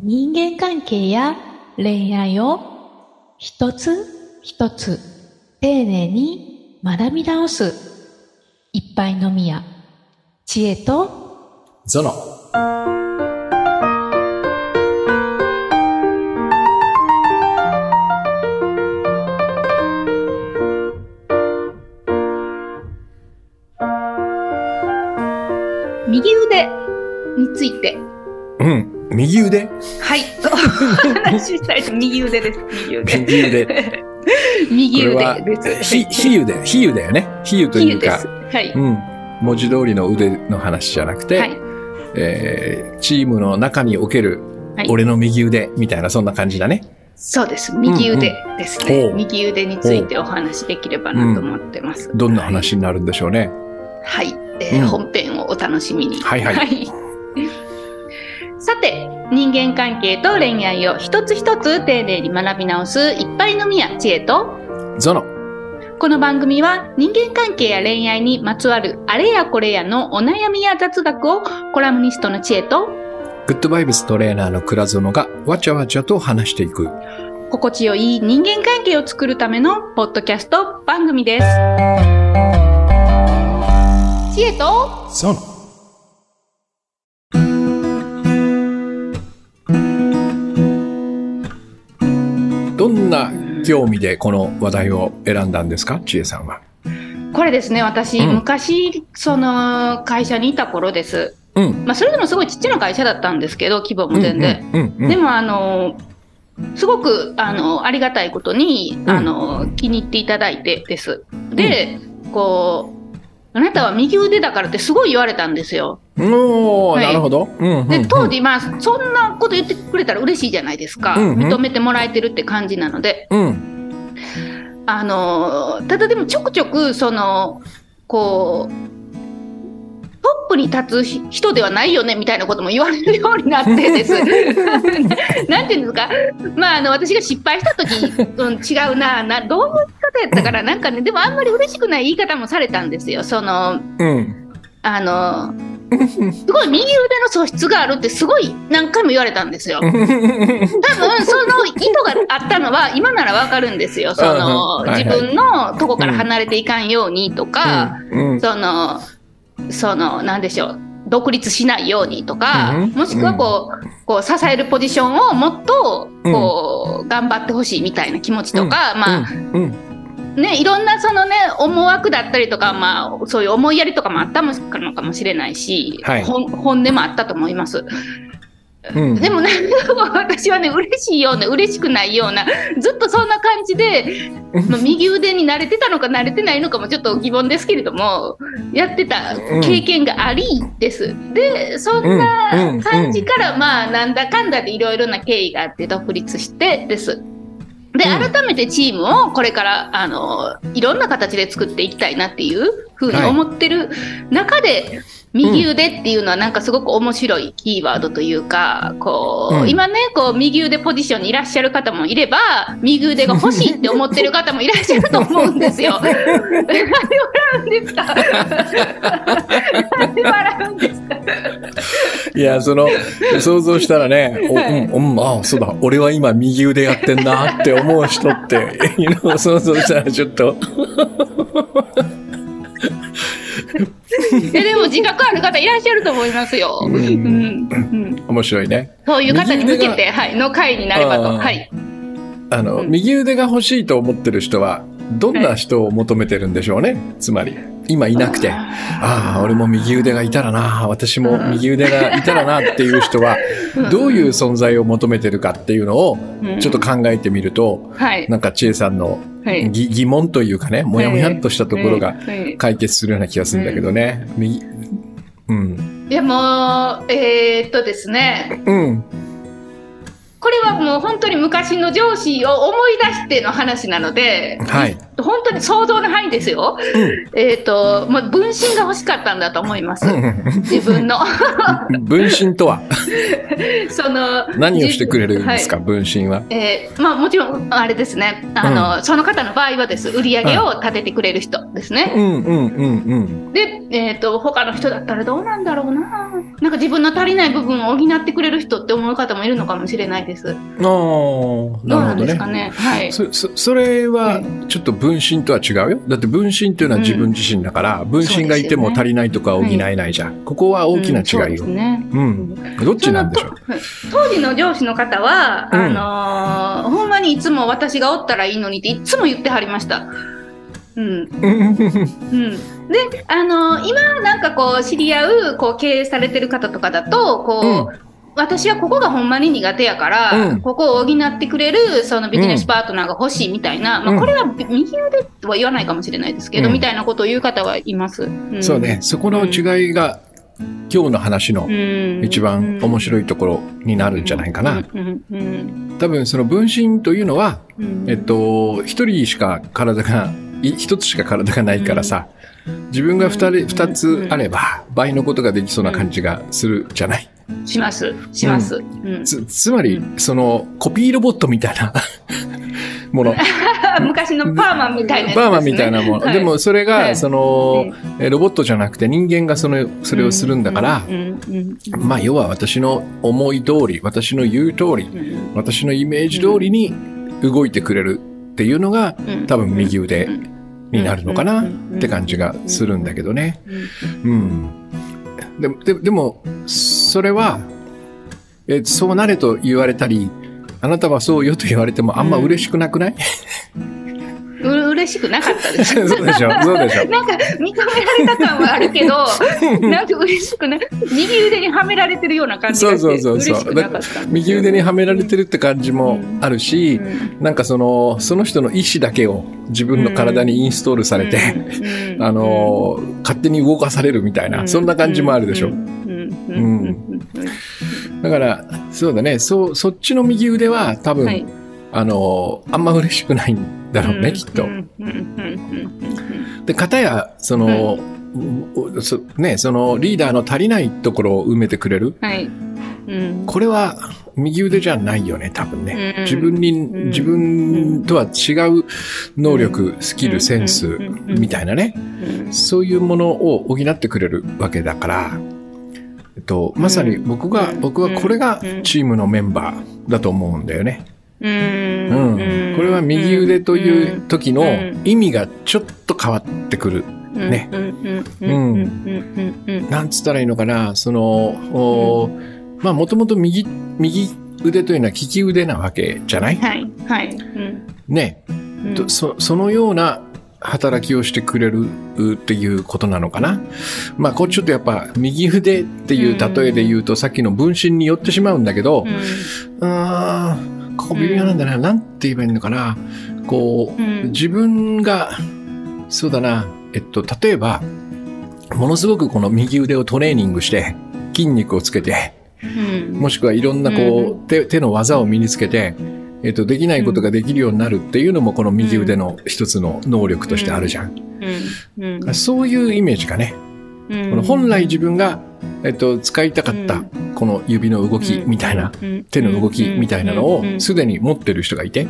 人間関係や恋愛を一つ一つ丁寧に学び直す一杯のみや知恵とゾノ。右腕について。うん、右腕。はい、お話ししたいと右腕です。右腕。右腕です。比喩だよね。比喩というか、はい、うん、文字通りの腕の話じゃなくて、はい、チームの中における俺の右腕みたいな、そんな感じだね。そうです。右腕ですね。うんうん、右腕についてお話しできればなと思ってます。どんな話になるんでしょうね。はい、本編をお楽しみに。はいはい。さて、人間関係と恋愛を一つ一つ丁寧に学び直す一杯のみや知恵とゾノ。この番組は人間関係や恋愛にまつわるあれやこれやのお悩みや雑学をコラムニストの知恵とグッドバイブストレーナーの倉園がわちゃわちゃと話していく心地よい人間関係を作るためのポッドキャスト番組です。知恵とゾノ。どんな興味でこの話題を選んだんですか、千恵さんは。これですね、私、昔その会社にいた頃です、まあ、それでもすごいちっちゃな会社だったんですけど、規模も全然、でもすごくありがたいことに気に入っていただいてですで、こうあなたは右腕だからってすごい言われたんですよ。おー、はい、なるほど、で当時、まあ、そんなこと言ってくれたら嬉しいじゃないですか、認めてもらえてるって感じなので、ただでもちょくちょくそのこうトップに立つ人ではないよねみたいなことも言われるようになってですなんていうんですか、まあ、私が失敗した時、違うなどういう言い方やったからなんかね、でもあんまり嬉しくない言い方もされたんですよ。その、すごい右腕の素質があるってすごい何回も言われたんですよ。多分その意図があったのは今ならわかるんですよ。その自分のとこから離れていかんようにとか、その何でしょう、独立しないようにとか、もしくはこう支えるポジションをもっとこう頑張ってほしいみたいな気持ちとか、まあね、いろんなその、ね、思惑だったりとか、まあ、そういう思いやりとかもあったのかもしれないし、本音もあったと思います、でも、ね、私はね、嬉しいような嬉しくないようなずっとそんな感じで、まあ、右腕に慣れてたのか慣れてないのかもちょっと疑問ですけれどもやってた経験がありです、でそんな感じから、まあ、なんだかんだでいろいろな経緯があって独立してですで、改めてチームをこれからいろんな形で作っていきたいなっていうふうに思ってる中で、右腕っていうのはなんかすごく面白いキーワードというか、こう、今ね、こう右腕ポジションにいらっしゃる方もいれば右腕が欲しいって思ってる方もいらっしゃると思うんですよ。何笑うんですか何笑うんですかいや、その想像したらね、あ、そうだ、俺は今右腕やってんなって思う人って想像したらちょっとでも自覚ある方いらっしゃると思いますよ。面白いね。そういう方に向けて、の回になればと。右腕が欲しいと思ってる人はどんな人を求めてるんでしょうね。つまり今いなくて、俺も右腕がいたらな、私も右腕がいたらなっていう人はどういう存在を求めてるかっていうのをちょっと考えてみると、なんか千恵さんの疑問というかね、もやもやっとしたところが解決するような気がするんだけどね。いや、もうですね、これはもう本当に昔の上司を思い出しての話なので、本当に想像の範囲ですよ、うん、まあ、分身が欲しかったんだと思います、うん、自分の分身とはその何をしてくれるんですか、はい、分身は、まあ、もちろんあれですね、うん、その方の場合はです売り上げを立ててくれる人ですね、うんうんうんうん、で、他の人だったらどうなんだろうな、なんか自分の足りない部分を補ってくれる人って思う方もいるのかもしれないです。ああ、なるほどね。はい、それはちょっと分身とは違うよ。だって分身というのは自分自身だから、うん、分身がいても足りないとか補えないじゃん、はい、ここは大きな違いよ、うんねうん、どっちなんでしょう。当時の上司の方は、うん、ほんまにいつも私がおったらいいのにっていつも言ってはりました。うんうんで今なんかこう知り合うこう経営されてる方とかだとこう、うん、私はここがほんまに苦手やから、うん、ここを補ってくれるそのビジネスパートナーが欲しいみたいな、うんまあ、これは右腕とは言わないかもしれないですけど、うん、みたいなことを言う方はいます、うん、そうねそこの違いが、うん、今日の話の一番面白いところになるんじゃないかな、うんうんうん、多分その分身というのは、うん、一人しか体が一つしか体がないからさ、うん自分が2つあれば倍のことができそうな感じがするじゃない。しますします、うん、つまりそのコピーロボットみたいなもの昔のパーマンみたいなやつですね。パーマンみたいなもの、はい、でもそれがその、はい、ロボットじゃなくて人間がそれをするんだから、うんうんうん、まあ要は私の思い通り私の言う通り、うん、私のイメージ通りに動いてくれるっていうのが、うん、多分右腕、うんうんになるのかなって感じがするんだけどね、うん、でもそれはそうなれと言われたりあなたはそうよと言われてもあんま嬉しくなくない、うん、嬉しくなかったですそうでしょなんか認められた感はあるけどなんか嬉しくない右腕にはめられてるような感じがしてそう嬉しくなかった右腕にはめられてるって感じもあるし、うん、なんかその人の意思だけを自分の体にインストールされて、うん、勝手に動かされるみたいな、うん、そんな感じもあるでしょ、うん、だからそうだねそっちの右腕は多分、はい、あんま嬉しくないんだろうね、うん、きっと、うん、で片やうん、そのリーダーの足りないところを埋めてくれる、はいうん、これは右腕じゃないよね多分ね、うん、自分とは違う能力、うん、スキルセンスみたいなね、うん、そういうものを補ってくれるわけだから、まさに僕はこれがチームのメンバーだと思うんだよね、うんうん、これは右腕という時の意味がちょっと変わってくるね、うん、なんつったらいいのかなまあもともと右腕というのは利き腕なわけじゃない？はいはい、うん、ね、うん、そのような働きをしてくれるっていうことなのかな。まあこれちょっとやっぱ右腕っていう例えで言うと、うん、さっきの分身に寄ってしまうんだけど、うん、ここ微妙なんだな、うん、なんて言えばいいのかな。こう、うん、自分がそうだな例えばものすごくこの右腕をトレーニングして筋肉をつけて。うん、もしくはいろんなこう、うん、手の技を身につけて、できないことができるようになるっていうのもこの右腕の一つの能力としてあるじゃん、うんうんうん、そういうイメージがね、うん、この本来自分が、使いたかったこの指の動きみたいな、うん、手の動きみたいなのをすでに持ってる人がいて、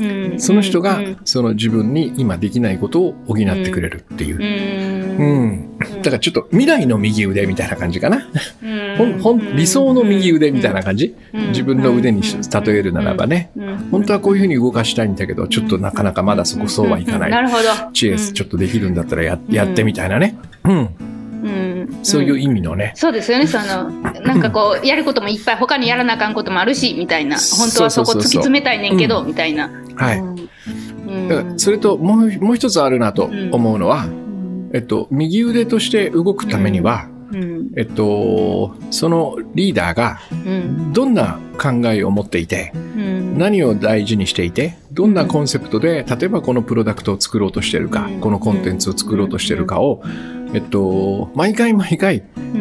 うん、その人がその自分に今できないことを補ってくれるっていう、うんうん、だからちょっと未来の右腕みたいな感じかな、うん、理想の右腕みたいな感じ、うん、自分の腕に例えるならばね、うん、本当はこういうふうに動かしたいんだけどちょっとなかなかまだそこそうはいかない、なるほど、チエスちょっとできるんだったらやってみたいなね、うんうん、そういう意味のね、うん、そうですよねなんかこうやることもいっぱい他にやらなあかんこともあるしみたいな本当はそこ突き詰めたいねんけど、うん、みたいな、はい、うん、だからそれともう一つあるなと思うのは、うん、右腕として動くためには、うん、そのリーダーがどんな考えを持っていて、うん、何を大事にしていてどんなコンセプトで例えばこのプロダクトを作ろうとしているか、うん、このコンテンツを作ろうとしているかを毎回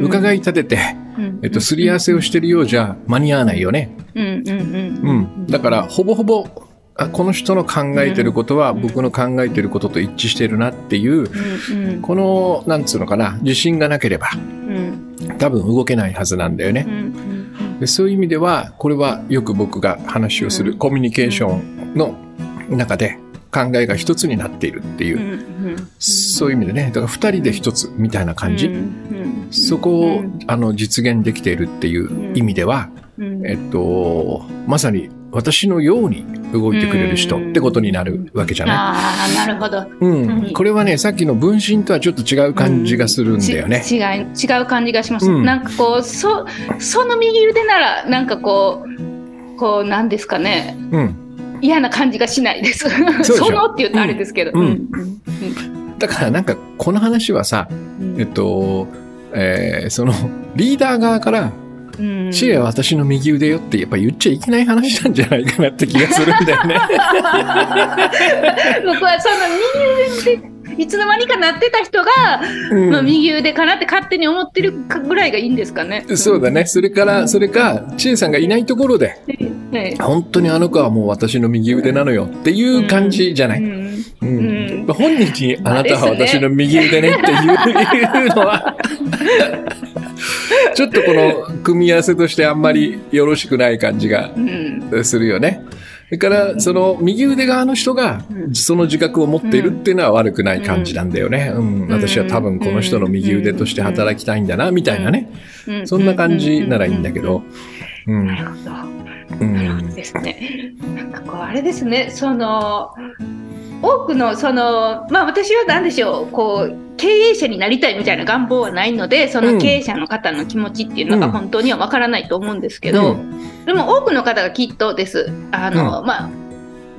伺い立てて、うん、すり合わせをしてるようじゃ間に合わないよね、うんうんうんうん、だからほぼほぼあ、この人の考えてることは僕の考えてることと一致してるなっていう、うんうん、このなんつうのかな、自信がなければ、うん、多分動けないはずなんだよね、うんうん、でそういう意味ではこれはよく僕が話をする、うん、コミュニケーションの中で考えが一つになっているっていう、うんうんうん、そういう意味でね、だから二人で一つみたいな感じ、うんうんうん、そこを実現できているっていう意味では、うん、まさに私のように動いてくれる人ってことになるわけじゃない、うん、あ、なるほど、うん、これはね、さっきの分身とはちょっと違う感じがするんだよね、うん、違う感じがします、うん、なんかこうその右腕ならなんかこうなんですかね、うん、嫌な感じがしないですそのって言うとあれですけど、うんうんうん、だからなんかこの話はさ、うん、そのリーダー側から知恵は私の右腕よってやっぱ言っちゃいけない話なんじゃないかなって気がするんだよね僕はその右腕でいつの間にかなってた人が、うん、まあ、右腕かなって勝手に思ってるぐらいがいいんですかね。そうだね。それか知恵さんがいないところで、はい、本当にあの子はもう私の右腕なのよっていう感じじゃない、うんうんうん、本人にあなたは私の右腕ねっていうのはちょっとこの組み合わせとしてあんまりよろしくない感じがするよね。だからその右腕側の人がその自覚を持っているっていうのは悪くない感じなんだよね、うん、私は多分この人の右腕として働きたいんだなみたいなね、そんな感じならいいんだけど、うん、なるほど、なるほどですね。なんかこうあれですね、その多くのその、まあ、私は何でしょう、こう経営者になりたいみたいな願望はないので、その経営者の方の気持ちっていうのが本当には分からないと思うんですけど、うん、でも多くの方がきっとです、うん、まあ、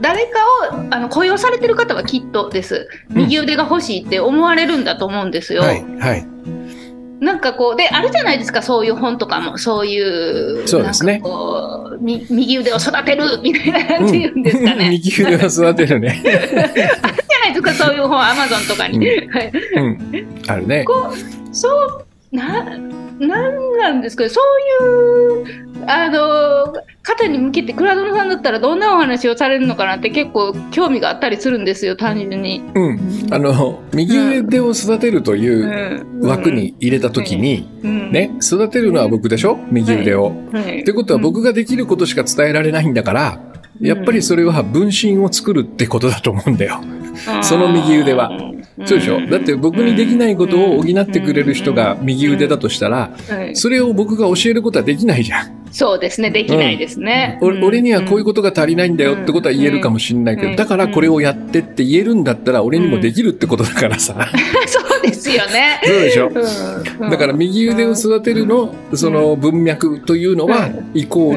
誰かを雇用されてる方はきっとです、右腕が欲しいって思われるんだと思うんですよ、うん、はいはい、なんかこうであるじゃないですか、そういう本とかもそういう、そうですね、なんかこう右腕を育てるみたいななんていうんですかね、うん、右腕を育てるねあるじゃないですか、そういう本、アマゾンとかに、うんうん、あるね。こうそうなんですか、そういう方に向けて倉園さんだったらどんなお話をされるのかなって結構興味があったりするんですよ、単純に、うん、右腕を育てるという枠に入れた時に、ね、育てるのは僕でしょ、右腕を、はいはい、ってことは僕ができることしか伝えられないんだから、やっぱりそれは分身を作るってことだと思うんだよその右腕は。そうでしょ、だって僕にできないことを補ってくれる人が右腕だとしたら、それを僕が教えることはできないじゃん。そうですね、できないですね、うん、俺にはこういうことが足りないんだよってことは言えるかもしれないけど、だからこれをやってって言えるんだったら俺にもできるってことだからさそうですよねそうでしょ、うんうん、だから右腕を育てるのその文脈というのはイコー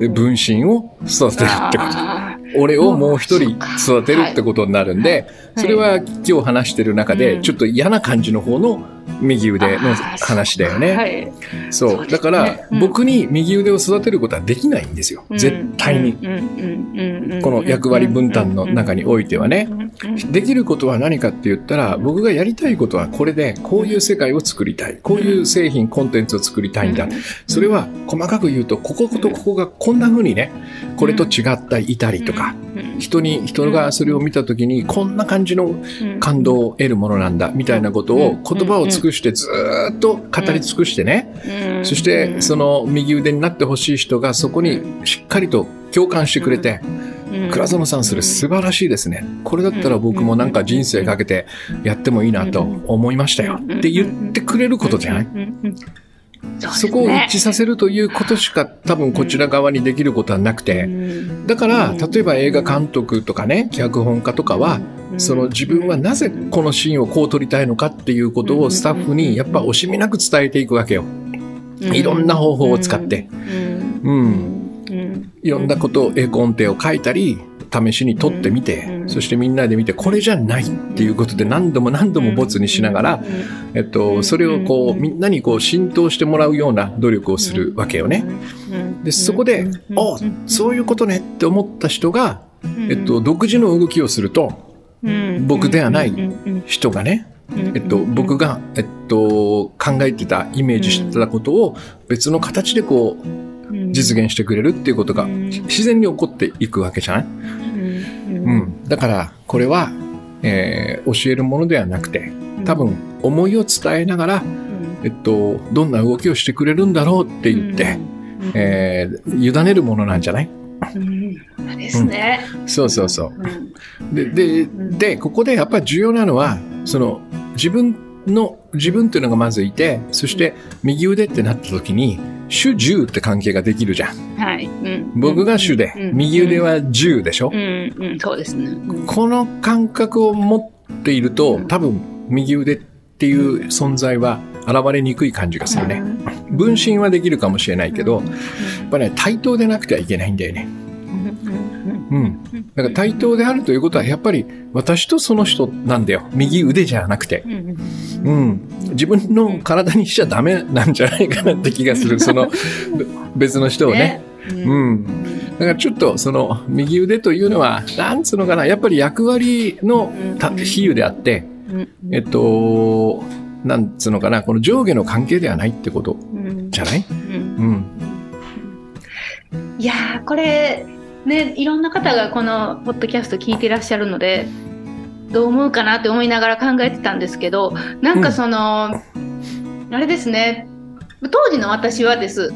ル分身を育てるってこと、俺をもう一人育てるってことになるんで、それは今日話してる中でちょっと嫌な感じの方の右腕の話だよね。そうだから僕に右腕を育てることはできないんですよ、絶対に。この役割分担の中においてはね、できることは何かって言ったら、僕がやりたいことはこれで、こういう世界を作りたい、こういう製品コンテンツを作りたいんだ、それは細かく言うとこことここがこんな風にね、これと違ったいたりとか、人がそれを見た時にこんな感じの感動を得るものなんだみたいなことを言葉を尽くしてずっと語り尽くしてね、そしてその右腕になってほしい人がそこにしっかりと共感してくれて、倉園さんそれ素晴らしいですね、これだったら僕もなんか人生かけてやってもいいなと思いましたよって言ってくれることじゃない。そこを一致させるということしか多分こちら側にできることはなくて、だから例えば映画監督とかね、脚本家とかはその自分はなぜこのシーンをこう撮りたいのかっていうことをスタッフにやっぱ惜しみなく伝えていくわけよ、いろんな方法を使って、うん、いろんなことを絵コンテを書いたり試しに撮ってみて、そしてみんなで見てこれじゃないっていうことで何度も何度もボツにしながら、それをこうみんなにこう浸透してもらうような努力をするわけよね。でそこであ、そういうことねって思った人が、独自の動きをすると、僕ではない人がね、僕が、考えてたイメージしてたことを別の形でこう実現してくれるっていうことが自然に起こっていくわけじゃない。うん、だからこれは、教えるものではなくて、多分思いを伝えながら、どんな動きをしてくれるんだろうって言って、委ねるものなんじゃない？うん、ですね、うん、そうそうそう、うん、でここでやっぱり重要なのは、その自分というのがまずいて、そして右腕ってなった時に主従って関係ができるじゃん、はい、うん、僕が主で、うん、右腕は従でしょ、うんうんうん、そうですね、うん、この感覚を持っていると、多分右腕っていう存在は現れにくい感じがするね。分身はできるかもしれないけど、やっぱね、対等でなくてはいけないんだよね。うん。だから対等であるということは、やっぱり私とその人なんだよ。右腕じゃなくて。うん。自分の体にしちゃダメなんじゃないかなって気がする。その別の人をね。うん。だからちょっとその右腕というのは、なんつうのかな、やっぱり役割の比喩であって、なんつうのかな、この上下の関係ではないってことじゃない？うん。うん、いやー、これね、いろんな方がこのポッドキャスト聞いてらっしゃるので、どう思うかなって思いながら考えてたんですけど、なんかその、うん、あれですね、当時の私はです、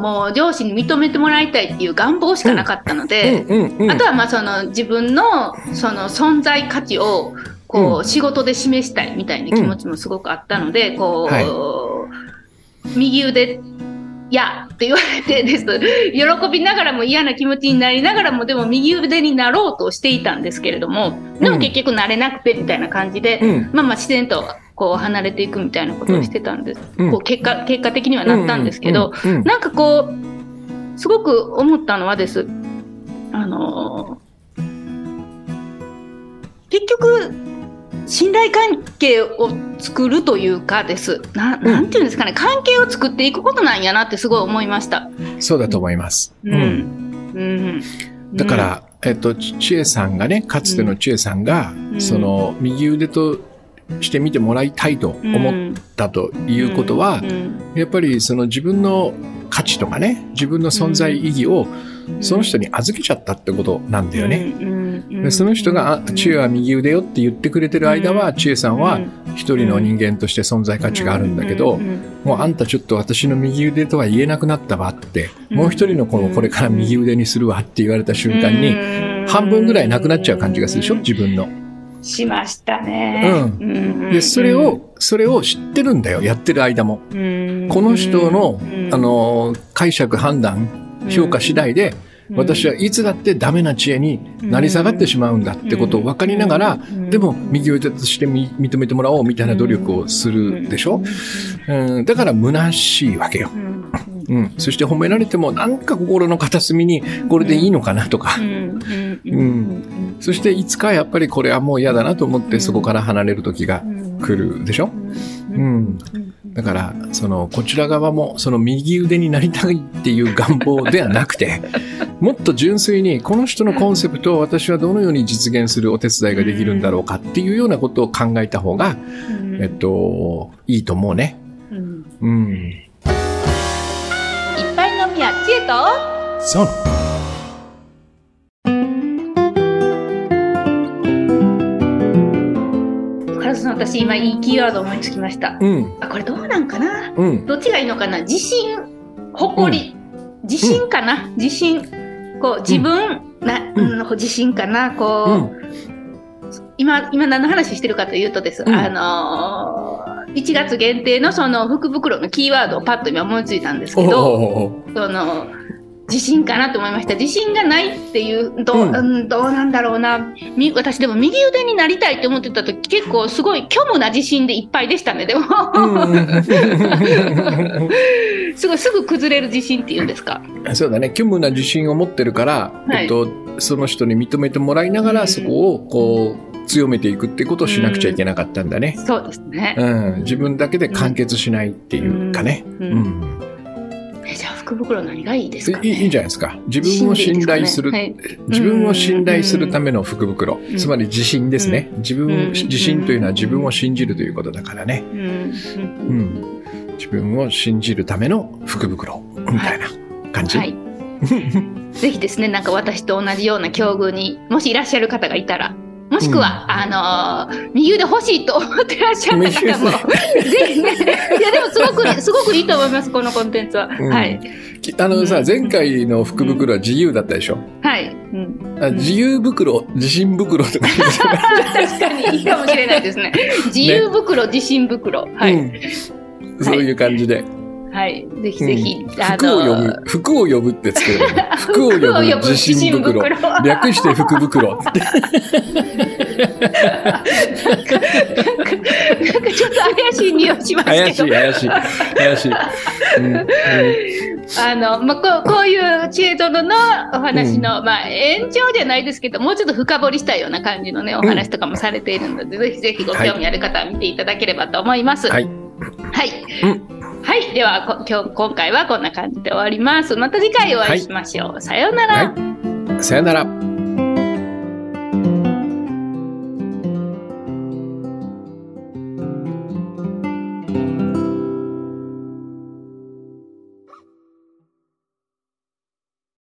もう上司に認めてもらいたいっていう願望しかなかったので、あとはまあその自分のその存在価値をこう仕事で示したいみたいな気持ちもすごくあったので、こう、はい、右腕やって言われてです。喜びながらも嫌な気持ちになりながらも、でも右腕になろうとしていたんですけれども、でも結局なれなくてみたいな感じで、うん、まあまあ自然とこう離れていくみたいなことをしてたんです。こう結果的にはなったんですけど、なんかこうすごく思ったのはです。結局信頼関係を作るというかです。なんていうんですかね、関係を作っていくことなんやなってすごい思いました。そうだと思います。うん。うん。だから、千恵さんがね、かつての千恵さんが、その右腕として見てもらいたいと思ったということは、やっぱりその自分の価値とかね、自分の存在意義をその人に預けちゃったってことなんだよね。でその人が「知恵は右腕よ」って言ってくれてる間は、知恵さんは一人の人間として存在価値があるんだけど、もうあんたちょっと私の右腕とは言えなくなったわって、もう一人の子をこれから右腕にするわって言われた瞬間に、半分ぐらいなくなっちゃう感じがするでしょ、自分の。しましたね。うん。でそれを知ってるんだよ、やってる間も。この人の解釈、判断、評価次第で、私はいつだってダメな知恵に成り下がってしまうんだってことを分かりながら、でも右腕として認めてもらおうみたいな努力をするでしょ。だから虚しいわけよ。うん、そして褒められても、なんか心の片隅にこれでいいのかなとか、うん、そしていつかやっぱりこれはもう嫌だなと思って、そこから離れる時が来るでしょ。うん、だからそのこちら側も、その右腕になりたいっていう願望ではなくて、もっと純粋にこの人のコンセプトを私はどのように実現するお手伝いができるんだろうかっていうようなことを考えた方が、いいと思うね。うん。そう。カラスさん、私今いいキーワード思いつきました。うん、これどうなんかな。うん、どっちがいいのかな。自信、誇り、自信かな。自信、こう自分、自信かな。こう、今何の話してるかというとです。1月限定のその福袋のキーワードをパッと今思いついたんですけど、その自信かなと思いました。自信がないっていうどうなんだろうな。私でも右腕になりたいって思ってた時、結構すごい虚無な自信でいっぱいでしたね。でもすぐ崩れる自信っていうんですか。そうだね。虚無な自信を持ってるから、はい、その人に認めてもらいながら、そこをこう。強めていくってことをしなくちゃいけなかったんだね。そうですね。自分だけで完結しないっていうかね。じゃあ福袋何がいいですかね。いいんじゃないですか。自分を信頼するための福袋。つまり自信ですね。自信というのは自分を信じるということだからね。自分を信じるための福袋みたいな感じ。ぜひですね、なんか私と同じような境遇にもしいらっしゃる方がいたら、もしくは、うん、右腕欲しいと思ってらっしゃった方も、ぜひね、いやでもすごくいいと思います、このコンテンツは。うん、はい。さ、うん、前回の福袋は自由だったでしょ。うん、はい、うん。自由袋、自信袋とか言うじゃないですか。確かにいいかもしれないですね。自由袋、ね、自信袋。はい、うん。そういう感じで。はいはい、ぜひぜひ、うん、服を呼ぶって作る。服を呼ぶ自信袋、略して福袋。なんかちょっと怪しい匂いしますけど。怪しい。うんうん、こういう知恵殿のお話の、うん、まあ延長じゃないですけど、もうちょっと深掘りしたような感じのねお話とかもされているので、うん、ぜひぜひご興味ある方は見ていただければと思います。はい。はい。うんはい、では今回はこんな感じで終わります。また次回お会いしましょう。はい、さようなら。はい、さようなら。